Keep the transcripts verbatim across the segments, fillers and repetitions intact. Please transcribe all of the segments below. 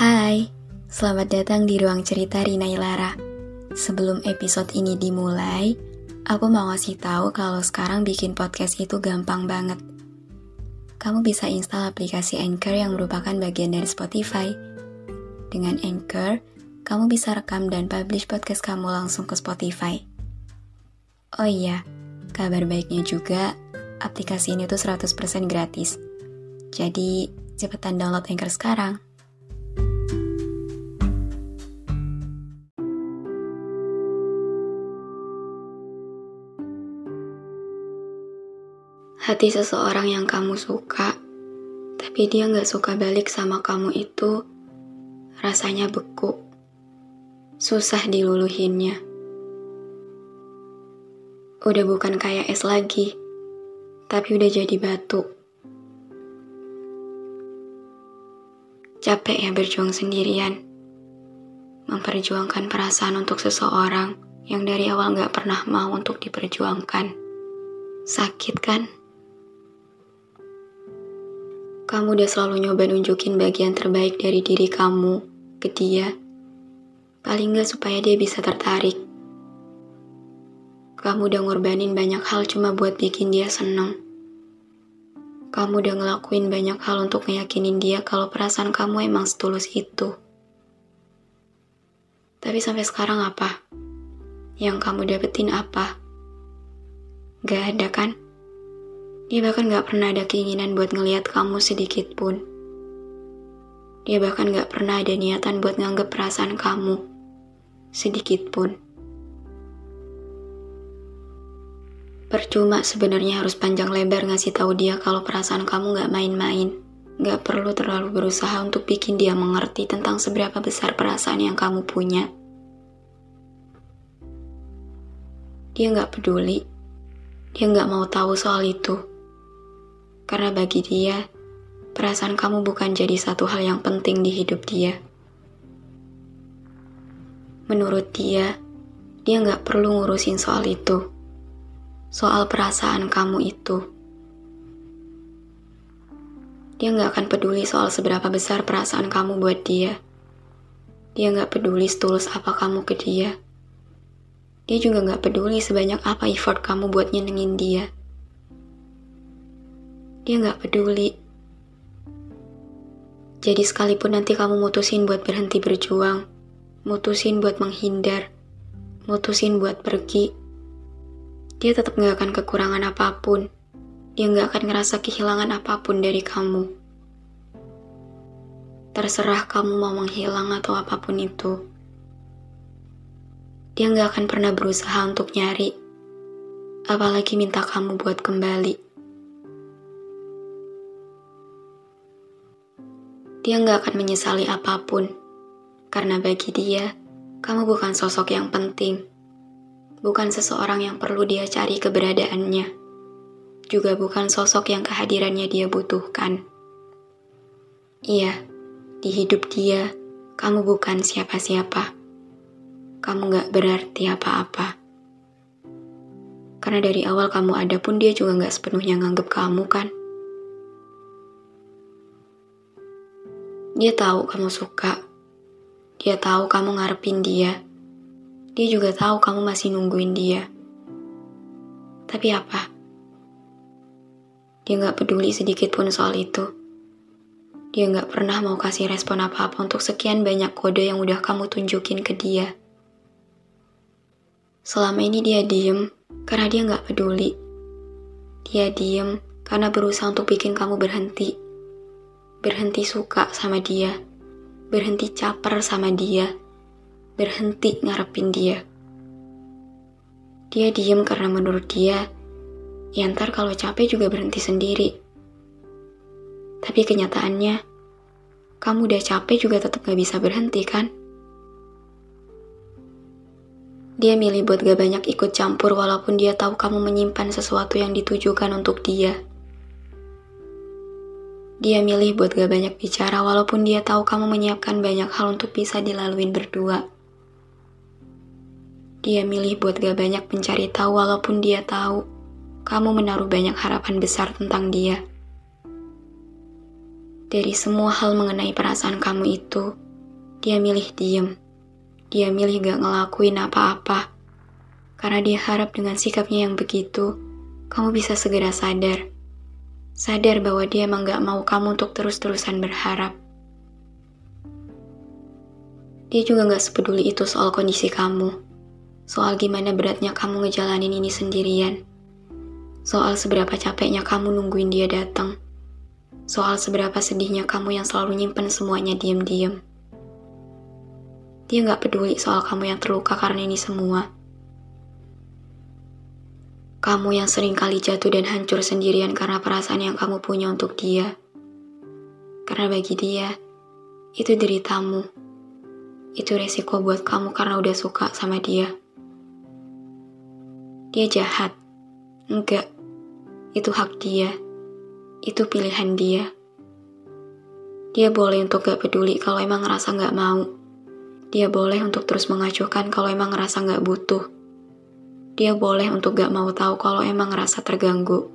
Hai, selamat datang di ruang cerita Rina Ilara. Sebelum episode ini dimulai, aku mau ngasih tahu kalau sekarang bikin podcast itu gampang banget. Kamu bisa install aplikasi Anchor yang merupakan bagian dari Spotify. Dengan Anchor, kamu bisa rekam dan publish podcast kamu langsung ke Spotify. Oh iya, kabar baiknya juga, aplikasi ini tuh seratus persen gratis. Jadi, cepetan download Anchor sekarang. Hati seseorang yang kamu suka, tapi dia gak suka balik sama kamu itu, rasanya beku. Susah diluluhinnya. Udah bukan kayak es lagi, tapi udah jadi batu. Capek ya berjuang sendirian. Memperjuangkan perasaan untuk seseorang yang dari awal gak pernah mau untuk diperjuangkan. Sakit kan? Kamu udah selalu nyoba nunjukin bagian terbaik dari diri kamu ke dia. Paling gak supaya dia bisa tertarik. Kamu udah ngorbanin banyak hal cuma buat bikin dia seneng. Kamu udah ngelakuin banyak hal untuk ngeyakinin dia kalau perasaan kamu emang setulus itu. Tapi sampai sekarang apa? Yang kamu dapetin apa? Gak ada kan? Dia bahkan gak pernah ada keinginan buat ngelihat kamu sedikit pun. Dia bahkan gak pernah ada niatan buat nganggep perasaan kamu sedikit pun. Percuma sebenarnya harus panjang lebar ngasih tahu dia kalau perasaan kamu gak main-main. Gak perlu terlalu berusaha untuk bikin dia mengerti tentang seberapa besar perasaan yang kamu punya. Dia gak peduli. Dia gak mau tahu soal itu. Karena bagi dia, perasaan kamu bukan jadi satu hal yang penting di hidup dia. Menurut dia, dia gak perlu ngurusin soal itu. Soal perasaan kamu itu. Dia gak akan peduli soal seberapa besar perasaan kamu buat dia. Dia gak peduli setulus apa kamu ke dia. Dia juga gak peduli sebanyak apa effort kamu buat nyenengin dia. Dia gak peduli. Jadi sekalipun nanti kamu mutusin buat berhenti berjuang, mutusin buat menghindar, mutusin buat pergi, dia tetap gak akan kekurangan apapun. Dia gak akan ngerasa kehilangan apapun dari kamu. Terserah kamu mau menghilang atau apapun itu. Dia gak akan pernah berusaha untuk nyari, apalagi minta kamu buat kembali. Dia gak akan menyesali apapun, karena bagi dia, kamu bukan sosok yang penting. Bukan seseorang yang perlu dia cari keberadaannya. Juga bukan sosok yang kehadirannya dia butuhkan. Iya, di hidup dia, kamu bukan siapa-siapa. Kamu gak berarti apa-apa. Karena dari awal kamu ada pun dia juga gak sepenuhnya nganggep kamu kan. Dia tahu kamu suka. Dia tahu kamu ngarepin dia. Dia juga tahu kamu masih nungguin dia. Tapi apa? Dia gak peduli sedikit pun soal itu. Dia gak pernah mau kasih respon apa-apa untuk sekian banyak kode yang udah kamu tunjukin ke dia. Selama ini dia diem karena dia gak peduli. Dia diem karena berusaha untuk bikin kamu berhenti. Berhenti suka sama dia. Berhenti caper sama dia. Berhenti ngarepin dia. Dia diem karena menurut dia, ya ntar kalau capek juga berhenti sendiri. Tapi kenyataannya, kamu udah capek juga tetap gak bisa berhenti kan? Dia milih buat gak banyak ikut campur walaupun dia tahu kamu menyimpan sesuatu yang ditujukan untuk dia. Dia milih buat gak banyak bicara walaupun dia tahu kamu menyiapkan banyak hal untuk bisa dilaluin berdua. Dia milih buat gak banyak mencari tahu walaupun dia tahu kamu menaruh banyak harapan besar tentang dia. Dari semua hal mengenai perasaan kamu itu, dia milih diem. Dia milih gak ngelakuin apa-apa, karena dia harap dengan sikapnya yang begitu, kamu bisa segera sadar. Sadar bahwa dia emang gak mau kamu untuk terus-terusan berharap. Dia juga gak sepeduli itu soal kondisi kamu, soal gimana beratnya kamu ngejalanin ini sendirian, soal seberapa capeknya kamu nungguin dia datang, soal seberapa sedihnya kamu yang selalu nyimpen semuanya diem-diem. Dia gak peduli soal kamu yang terluka karena ini semua. Kamu yang sering kali jatuh dan hancur sendirian karena perasaan yang kamu punya untuk dia. Karena bagi dia, itu deritamu. Itu resiko buat kamu karena udah suka sama dia. Dia jahat. Enggak. Itu hak dia. Itu pilihan dia. Dia boleh untuk gak peduli kalau emang ngerasa gak mau. Dia boleh untuk terus mengacuhkan kalau emang ngerasa gak butuh. Dia boleh untuk gak mau tahu kalau emang ngerasa terganggu.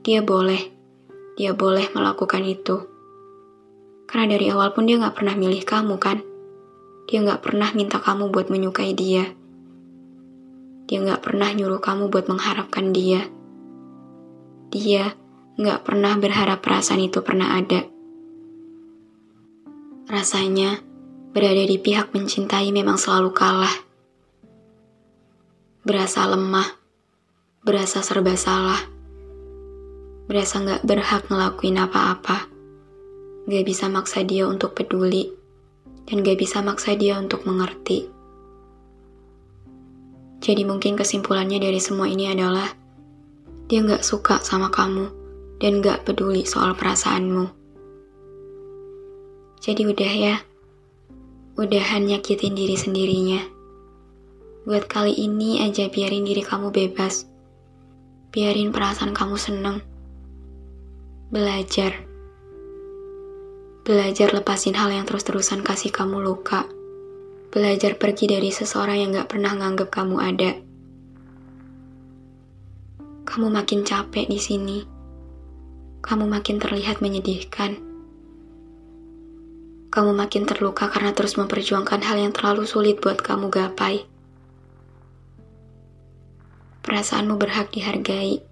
Dia boleh. Dia boleh melakukan itu. Karena dari awal pun dia gak pernah milih kamu kan? Dia gak pernah minta kamu buat menyukai dia. Dia gak pernah nyuruh kamu buat mengharapkan dia. Dia gak pernah berharap perasaan itu pernah ada. Rasanya, berada di pihak mencintai memang selalu kalah. Berasa lemah, berasa serba salah, berasa gak berhak ngelakuin apa-apa, gak bisa maksa dia untuk peduli, dan gak bisa maksa dia untuk mengerti. Jadi mungkin kesimpulannya dari semua ini adalah, dia gak suka sama kamu, dan gak peduli soal perasaanmu. Jadi udah ya, udahan nyakitin diri sendirinya. Buat kali ini aja biarin diri kamu bebas. Biarin perasaan kamu seneng. Belajar. Belajar lepasin hal yang terus-terusan kasih kamu luka. Belajar pergi dari seseorang yang gak pernah nganggep kamu ada. Kamu makin capek di sini. Kamu makin terlihat menyedihkan. Kamu makin terluka karena terus memperjuangkan hal yang terlalu sulit buat kamu gapai. Perasaanmu berhak dihargai.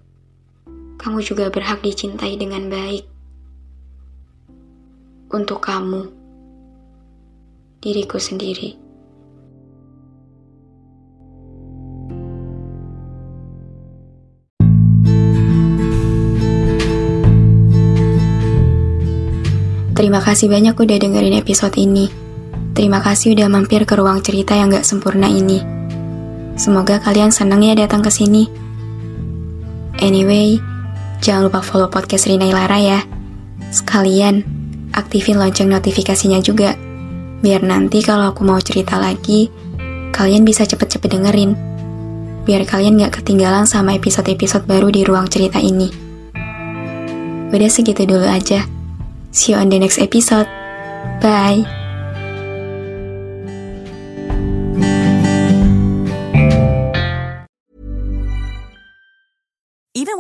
Kamu juga berhak dicintai dengan baik. Untuk kamu, diriku sendiri. Terima kasih banyak udah dengerin episode ini. Terima kasih udah mampir ke ruang cerita yang gak sempurna ini. Semoga kalian seneng ya datang ke sini. Anyway, jangan lupa follow podcast Rina Ilara ya. Sekalian, aktifin lonceng notifikasinya juga. Biar nanti kalau aku mau cerita lagi, kalian bisa cepet-cepet dengerin. Biar kalian gak ketinggalan sama episode-episode baru di ruang cerita ini. Udah segitu dulu aja. See you on the next episode. Bye. Even